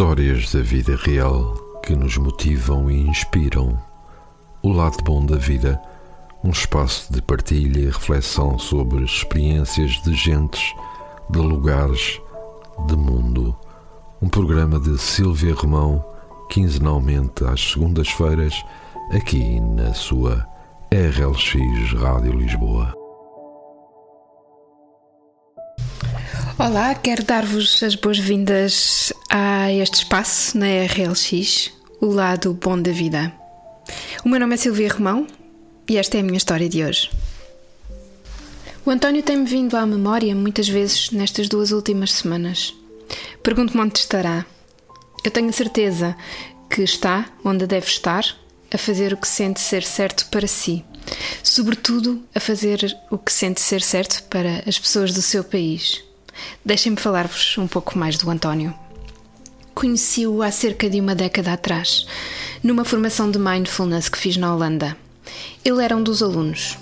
Histórias da vida real que nos motivam e inspiram. O lado bom da vida, um espaço de partilha e reflexão sobre experiências de gentes, de lugares, de mundo. Um programa de Sílvia Romão, quinzenalmente às segundas-feiras, aqui na sua RLX Rádio Lisboa. Olá, quero dar-vos as boas-vindas a este espaço na RLX, o lado bom da vida. O meu nome é Sílvia Romão e esta é a minha história de hoje. O António tem-me vindo à memória muitas vezes nestas 2 últimas semanas. Pergunto-me onde estará. Eu tenho a certeza que está onde deve estar, a fazer o que sente ser certo para si. Sobretudo a fazer o que sente ser certo para as pessoas do seu país. Deixem-me falar-vos um pouco mais do António. Conheci-o há cerca de 10 décadas atrás, numa formação de Mindfulness que fiz na Holanda. Ele era um dos alunos.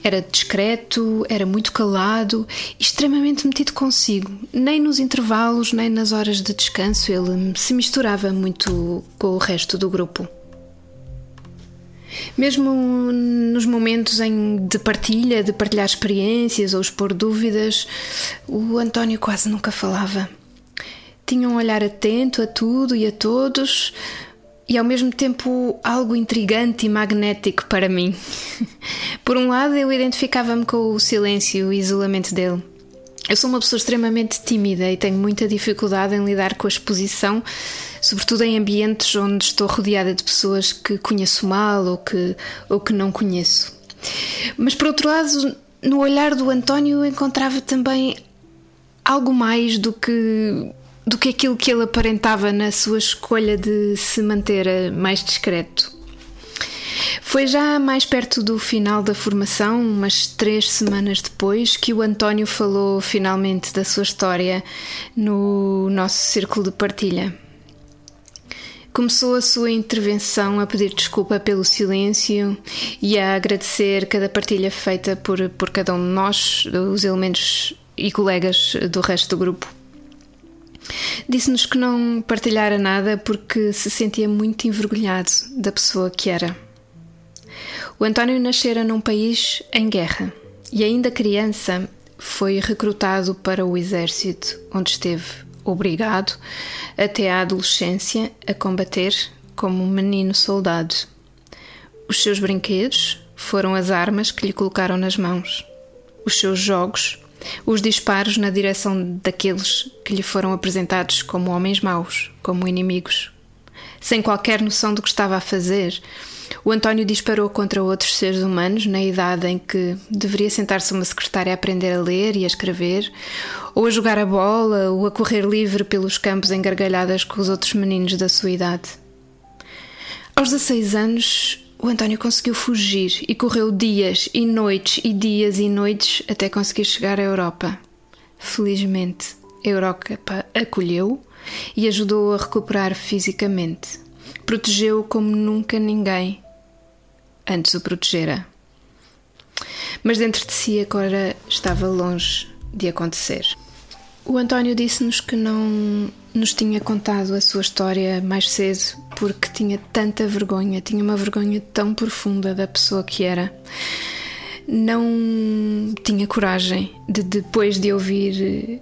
Era discreto, era muito calado, extremamente metido consigo. Nem nos intervalos, nem nas horas de descanso ele se misturava muito com o resto do grupo. Mesmo nos momentos de partilha, de partilhar experiências ou expor dúvidas, o António quase nunca falava. Tinha um olhar atento a tudo e a todos e, ao mesmo tempo, algo intrigante e magnético para mim. Por um lado, eu identificava-me com o silêncio e o isolamento dele. Eu sou uma pessoa extremamente tímida e tenho muita dificuldade em lidar com a exposição, sobretudo em ambientes onde estou rodeada de pessoas que conheço mal ou que não conheço. Mas, por outro lado, no olhar do António eu encontrava também algo mais do que aquilo que ele aparentava na sua escolha de se manter mais discreto. Foi já mais perto do final da formação, umas 3 semanas depois, que o António falou finalmente da sua história no nosso círculo de partilha. Começou a sua intervenção a pedir desculpa pelo silêncio e a agradecer cada partilha feita por cada um de nós, os elementos e colegas do resto do grupo. Disse-nos que não partilhara nada porque se sentia muito envergonhado da pessoa que era. O António nascera num país em guerra e, ainda criança, foi recrutado para o exército, onde esteve obrigado até à adolescência a combater como um menino soldado. Os seus brinquedos foram as armas que lhe colocaram nas mãos, os seus jogos, os disparos na direção daqueles que lhe foram apresentados como homens maus, como inimigos. Sem qualquer noção do que estava a fazer, o António disparou contra outros seres humanos na idade em que deveria sentar-se uma secretária a aprender a ler e a escrever, ou a jogar a bola, ou a correr livre pelos campos em gargalhadas com os outros meninos da sua idade. Aos 16 anos, o António conseguiu fugir e correu dias e noites até conseguir chegar à Europa. Felizmente, a Europa acolheu e ajudou-o a recuperar fisicamente. Protegeu-o como nunca ninguém antes o protegera. Mas dentro de si agora estava longe de acontecer. O António disse-nos que não nos tinha contado a sua história mais cedo porque tinha tanta vergonha, tinha uma vergonha tão profunda da pessoa que era. Não tinha coragem de, depois de ouvir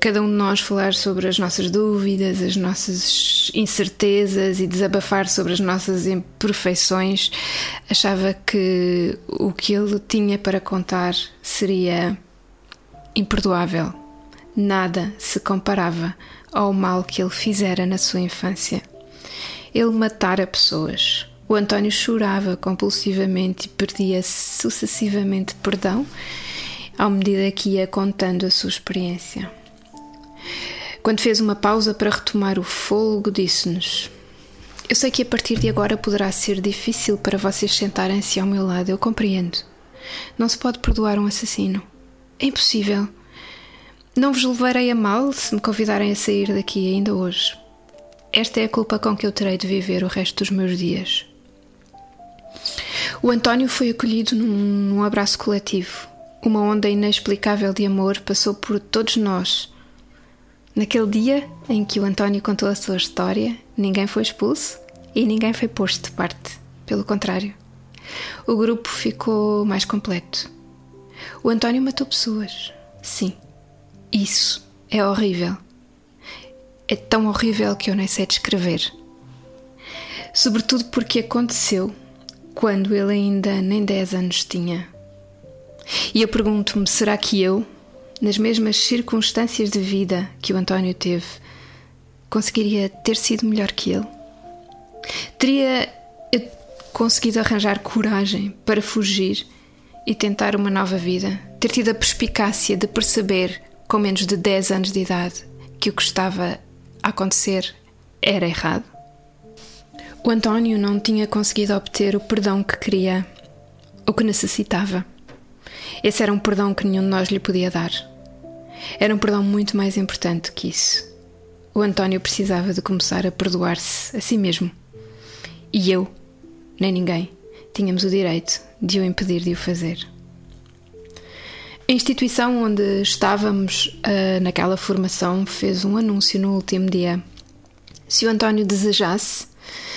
cada um de nós falar sobre as nossas dúvidas, as nossas incertezas e desabafar sobre as nossas imperfeições, achava que o que ele tinha para contar seria imperdoável. Nada se comparava ao mal que ele fizera na sua infância. Ele matara pessoas. O António chorava compulsivamente e pedia sucessivamente perdão à medida que ia contando a sua experiência. Quando fez uma pausa para retomar o fôlego, disse-nos: "Eu sei que a partir de agora poderá ser difícil para vocês sentarem-se ao meu lado, eu compreendo. Não se pode perdoar um assassino. É impossível. Não vos levarei a mal se me convidarem a sair daqui ainda hoje. Esta é a culpa com que eu terei de viver o resto dos meus dias." O António foi acolhido num abraço coletivo. Uma onda inexplicável de amor passou por todos nós. Naquele dia em que o António contou a sua história, ninguém foi expulso e ninguém foi posto de parte. Pelo contrário, o grupo ficou mais completo. O António matou pessoas. Sim, isso é horrível. É tão horrível que eu nem sei descrever. Sobretudo porque aconteceu quando ele ainda nem 10 anos tinha. E eu pergunto-me, será que eu, nas mesmas circunstâncias de vida que o António teve, conseguiria ter sido melhor que ele? Teria eu conseguido arranjar coragem para fugir e tentar uma nova vida? Ter tido a perspicácia de perceber, com menos de 10 anos de idade, que o que estava a acontecer era errado? O António não tinha conseguido obter o perdão que queria, ou que necessitava. Esse era um perdão que nenhum de nós lhe podia dar. Era um perdão muito mais importante que isso. O António precisava de começar a perdoar-se a si mesmo. E eu, nem ninguém, tínhamos o direito de o impedir de o fazer. A instituição onde estávamos naquela formação fez um anúncio no último dia. Se o António desejasse,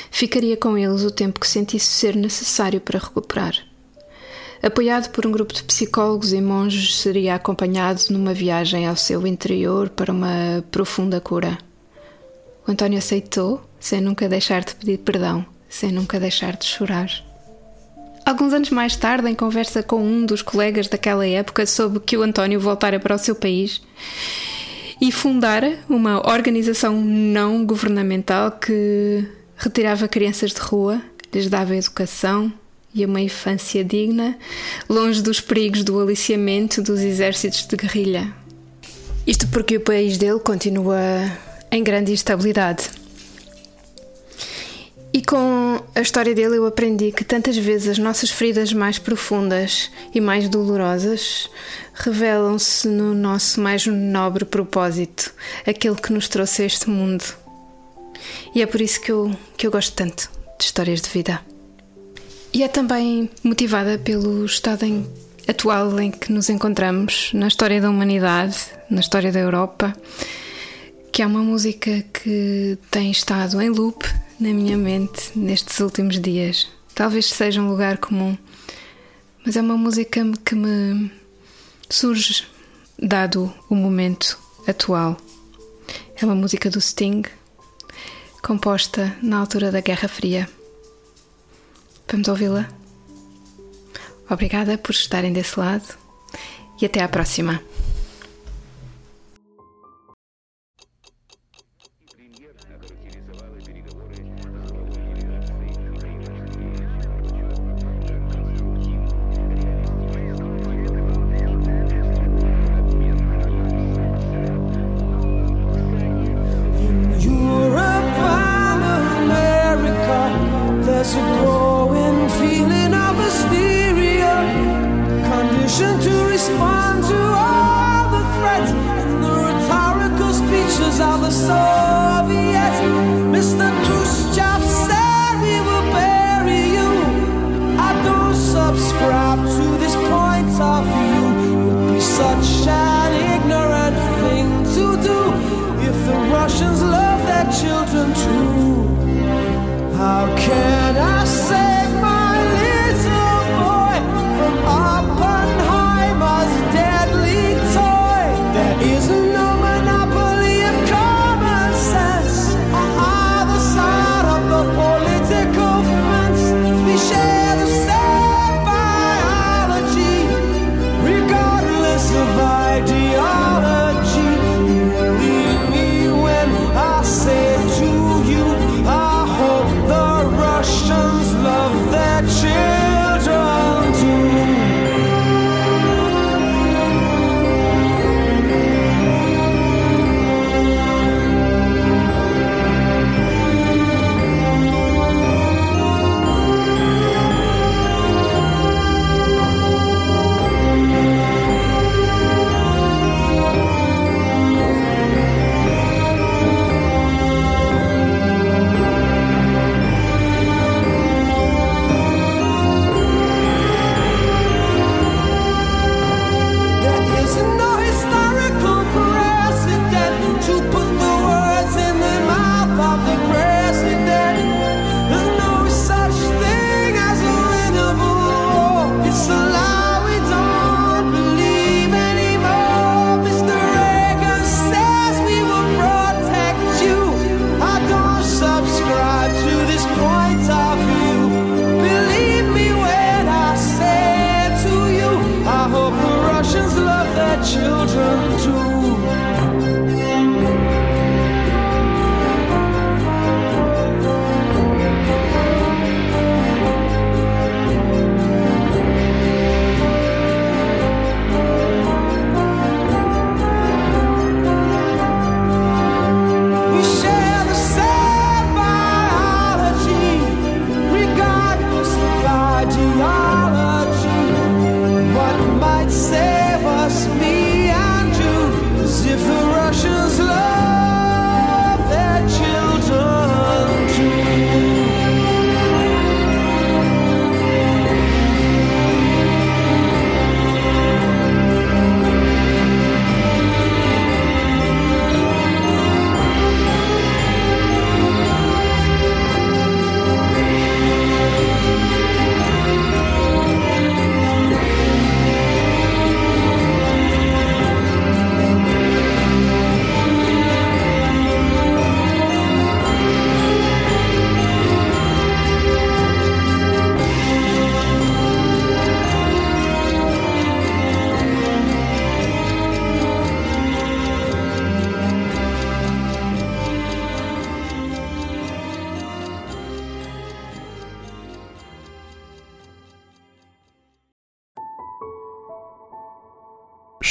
ficaria com eles o tempo que sentisse ser necessário para recuperar. Apoiado por um grupo de psicólogos e monges, seria acompanhado numa viagem ao seu interior para uma profunda cura. O António aceitou, sem nunca deixar de pedir perdão, sem nunca deixar de chorar. Alguns anos mais tarde, em conversa com um dos colegas daquela época, soube que o António voltara para o seu país e fundara uma organização não governamental que retirava crianças de rua, lhes dava educação e uma infância digna, longe dos perigos do aliciamento dos exércitos de guerrilha. Isto porque o país dele continua em grande instabilidade. E com a história dele eu aprendi que tantas vezes as nossas feridas mais profundas e mais dolorosas revelam-se no nosso mais nobre propósito, aquele que nos trouxe a este mundo. E é por isso que eu gosto tanto de histórias de vida. E é também motivada pelo estado atual em que nos encontramos, na história da humanidade, na história da Europa, que é uma música que tem estado em loop na minha mente nestes últimos dias. Talvez seja um lugar comum, mas é uma música que me surge dado o momento atual. É uma música do Sting, composta na altura da Guerra Fria. Vamos ouvi-la? Obrigada por estarem desse lado e até à próxima. When I say to you, I hope the rush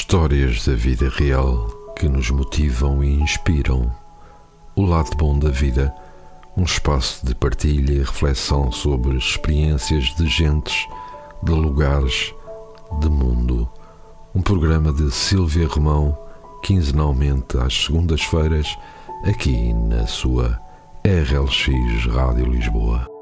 Histórias da vida real que nos motivam e inspiram. O lado bom da vida, um espaço de partilha e reflexão sobre experiências de gentes, de lugares, de mundo. Um programa de Sílvia Romão, quinzenalmente às segundas-feiras, aqui na sua RLX Rádio Lisboa.